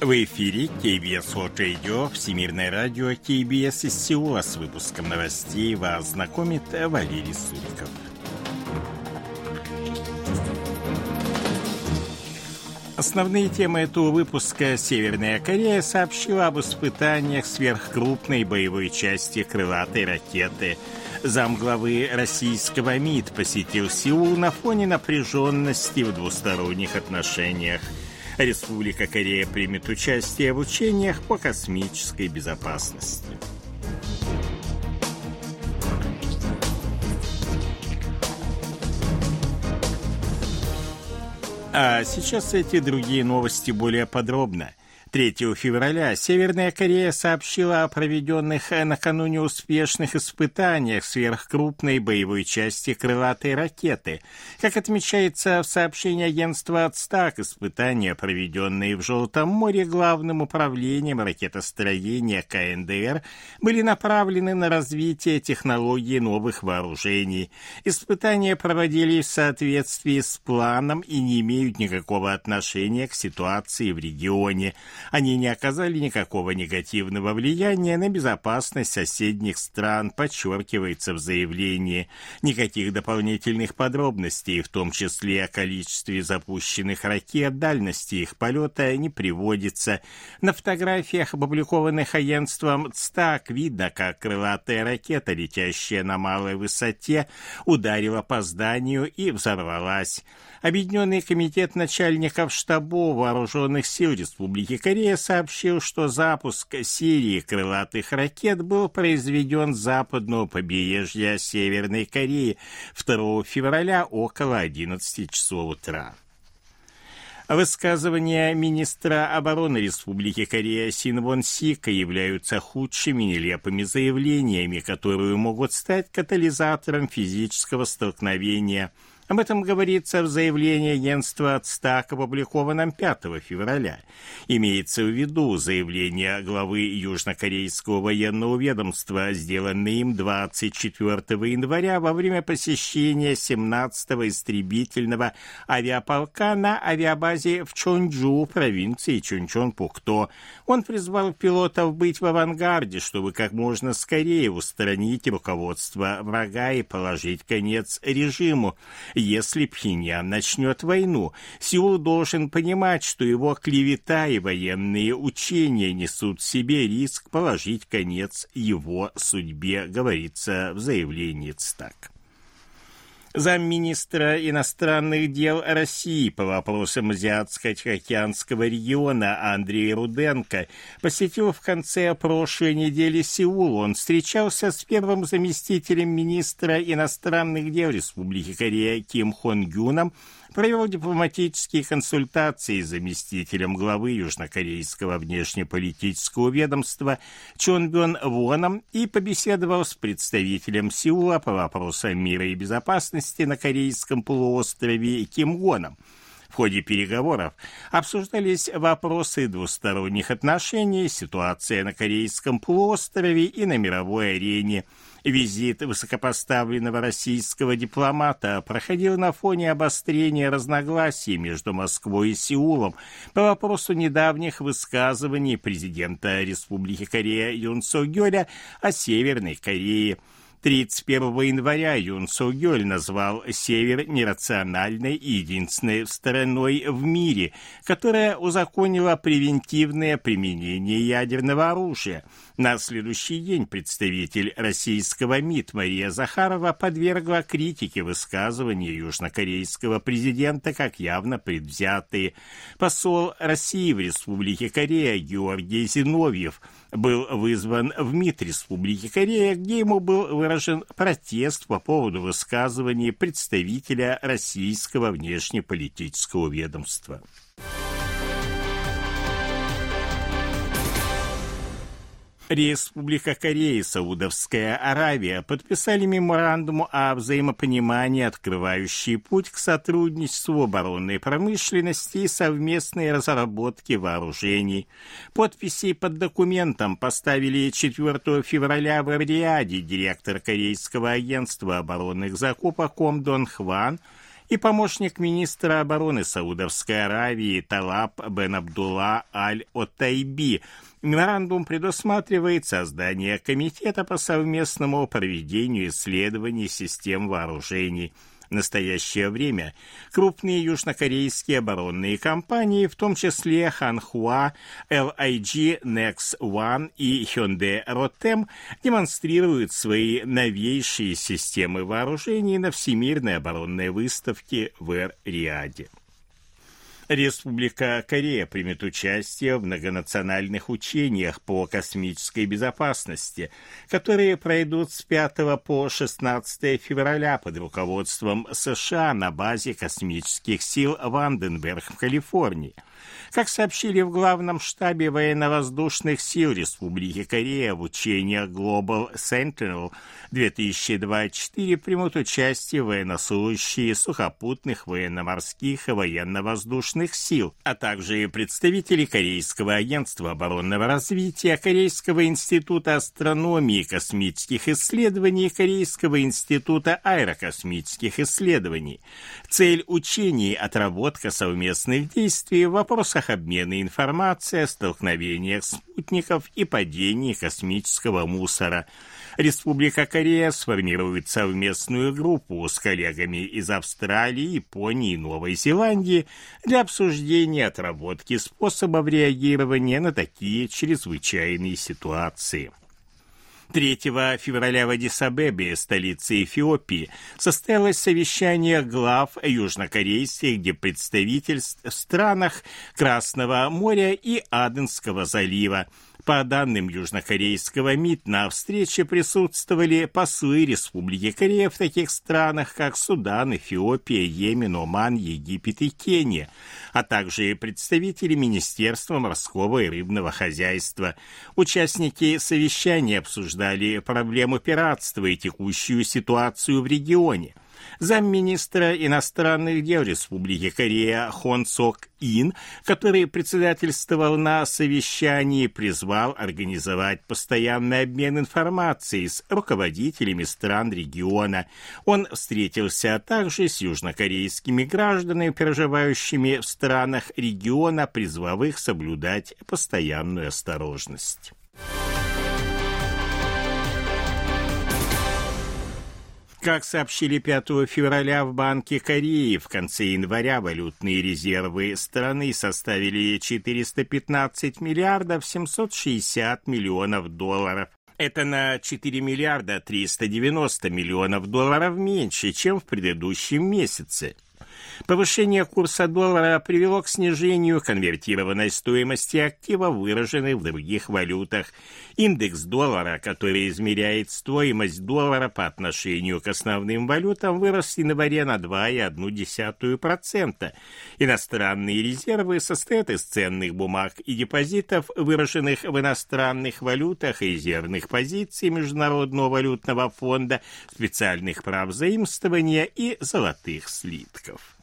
В эфире KBS Hot Radio, Всемирное радио KBS из Сеула. С выпуском новостей вас знакомит Валерий Сутков. Основные темы этого выпуска. Северная Корея сообщила об испытаниях сверхкрупной боевой части крылатой ракеты. Замглавы российского МИД посетил Сеул на фоне напряженности в двусторонних отношениях. Республика Корея примет участие в учениях по космической безопасности. А сейчас эти другие новости более подробно. 3 февраля Северная Корея сообщила о проведенных накануне успешных испытаниях сверхкрупной боевой части крылатой ракеты. Как отмечается в сообщении агентства ЦТАК, испытания, проведенные в Желтом море Главным управлением ракетостроения КНДР, были направлены на развитие технологии новых вооружений. Испытания проводились в соответствии с планом и не имеют никакого отношения к ситуации в регионе. Они не оказали никакого негативного влияния на безопасность соседних стран, подчеркивается в заявлении. Никаких дополнительных подробностей, в том числе о количестве запущенных ракет, дальности их полета, не приводится. На фотографиях, опубликованных агентством ЦТАК, видно, как крылатая ракета, летящая на малой высоте, ударила по зданию и взорвалась. Объединенный комитет начальников штабов Вооруженных сил Республики Корея сообщил, что запуск серии крылатых ракет был произведен с западного побережья Северной Кореи 2 февраля около 11 часов утра. Высказывания министра обороны Республики Корея Син Вон Сика являются худшими нелепыми заявлениями, которые могут стать катализатором физического столкновения. Об этом говорится в заявлении агентства ЦТАК, опубликованном 5 февраля. Имеется в виду заявление главы Южнокорейского военного ведомства, сделанное им 24 января во время посещения 17-го истребительного авиаполка на авиабазе в Чонджу, провинции Чунчон-Пукто. Он призвал пилотов быть в авангарде, чтобы как можно скорее устранить руководство врага и положить конец режиму. Если Пхеньян начнет войну, Сеул должен понимать, что его клевета и военные учения несут в себе риск положить конец его судьбе, говорится в заявлении ЦТАК. Замминистра иностранных дел России по вопросам Азиатско-Тихоокеанского региона Андрей Руденко посетил в конце прошлой недели Сеул. Он встречался с первым заместителем министра иностранных дел Республики Корея Ким Хонгюном, провел дипломатические консультации с заместителем главы Южнокорейского внешнеполитического ведомства Чон Бён Воном и побеседовал с представителем Сеула по вопросам мира и безопасности на Корейском полуострове Ким Гоном. В ходе переговоров обсуждались вопросы двусторонних отношений, ситуация на Корейском полуострове и на мировой арене. Визит высокопоставленного российского дипломата проходил на фоне обострения разногласий между Москвой и Сеулом по вопросу недавних высказываний президента Республики Корея Юн Сок Ёля о Северной Корее. 31 января Юн Сок Ёль назвал Север нерациональной и единственной страной в мире, которая узаконила превентивное применение ядерного оружия. На следующий день представитель российского МИД Мария Захарова подвергла критике высказывания южнокорейского президента как явно предвзятые. Посол России в Республике Корея Георгий Зиновьев был вызван в МИД Республики Корея, где ему был выражен протест по поводу высказываний представителя российского внешнеполитического ведомства. Республика Корея и Саудовская Аравия подписали меморандум о взаимопонимании, открывающий путь к сотрудничеству в оборонной промышленности и совместной разработке вооружений. Подписи под документом поставили 4 февраля в Эр-Рияде директор Корейского агентства оборонных закупок Ком Дон Хван и помощник министра обороны Саудовской Аравии Талаб бен Абдулла аль-Отайби. Меморандум предусматривает создание комитета по совместному проведению исследований систем вооружений. В настоящее время крупные южнокорейские оборонные компании, в том числе Hanwha, LIG, NexOne и Hyundai Rotem, демонстрируют свои новейшие системы вооружений на Всемирной оборонной выставке в Эр-Рияде. Республика Корея примет участие в многонациональных учениях по космической безопасности, которые пройдут с 5 по 16 февраля под руководством США на базе космических сил Ванденберг в Калифорнии. Как сообщили в главном штабе военно-воздушных сил Республики Корея, в учениях Global Sentinel 2024 примут участие военнослужащие сухопутных, военно-морских и военно-воздушных сил, а также представители Корейского агентства оборонного развития, Корейского института астрономии и космических исследований, Корейского института аэрокосмических исследований. Цель учений – отработка совместных действий в вопросах обмена информацией о столкновениях спутников и падении космического мусора. Республика Корея сформирует совместную группу с коллегами из Австралии, Японии и Новой Зеландии для обсуждения отработки способов реагирования на такие чрезвычайные ситуации. 3 февраля в Адис-Абебе, столице Эфиопии, состоялось совещание глав южнокорейских представительств в странах Красного моря и Аденского залива. По данным южнокорейского МИД, на встрече присутствовали послы Республики Корея в таких странах, как Судан, Эфиопия, Йемен, Оман, Египет и Кения, а также представители Министерства морского и рыбного хозяйства. Участники совещания обсуждали проблему пиратства и текущую ситуацию в регионе. Замминистра иностранных дел Республики Корея Хон Сок Ин, который председательствовал на совещании, призвал организовать постоянный обмен информацией с руководителями стран региона. Он встретился также с южнокорейскими гражданами, проживающими в странах региона, призвав их соблюдать постоянную осторожность. Как сообщили 5 февраля в Банке Кореи, в конце января валютные резервы страны составили 415 миллиардов 760 миллионов долларов. Это на 4 миллиарда 390 миллионов долларов меньше, чем в предыдущем месяце. Повышение курса доллара привело к снижению конвертированной стоимости актива, выраженной в других валютах. Индекс доллара, который измеряет стоимость доллара по отношению к основным валютам, вырос в январе на 2,1%. Иностранные резервы состоят из ценных бумаг и депозитов, выраженных в иностранных валютах, резервных позиций Международного валютного фонда, специальных прав заимствования и золотых слитков.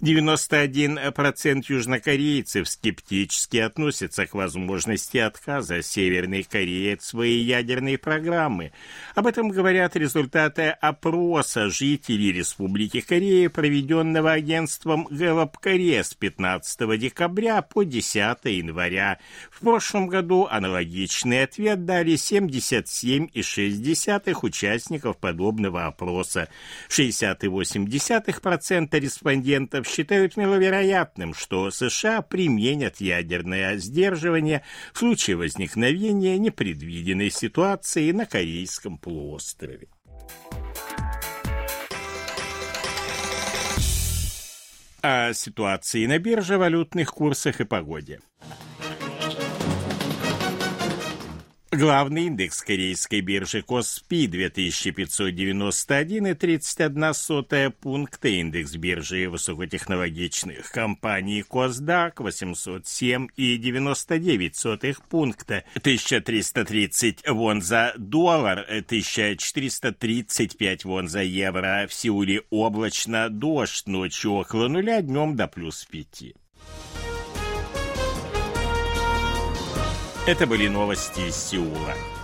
91% южнокорейцев скептически относятся к возможности отказа Северной Кореи от своей ядерной программы. Об этом говорят результаты опроса жителей Республики Корея, проведенного агентством «Гэллоп Корея» с 15 декабря по 10 января. В прошлом году аналогичный ответ дали 77,6% участников подобного опроса. 68% респондентов считают маловероятным, что США применят ядерное сдерживание в случае возникновения непредвиденной ситуации на Корейском полуострове. О ситуации на бирже, валютных курсах и погоде. Главный индекс корейской биржи Коспи 2591,31 пункта, индекс биржи высокотехнологичных компаний Косдак 807,99 пункта, 1330 вон за доллар, 1435 вон за евро. В Сеуле облачно, дождь, ночью около нуля, днем до +5. Это были новости из Сеула.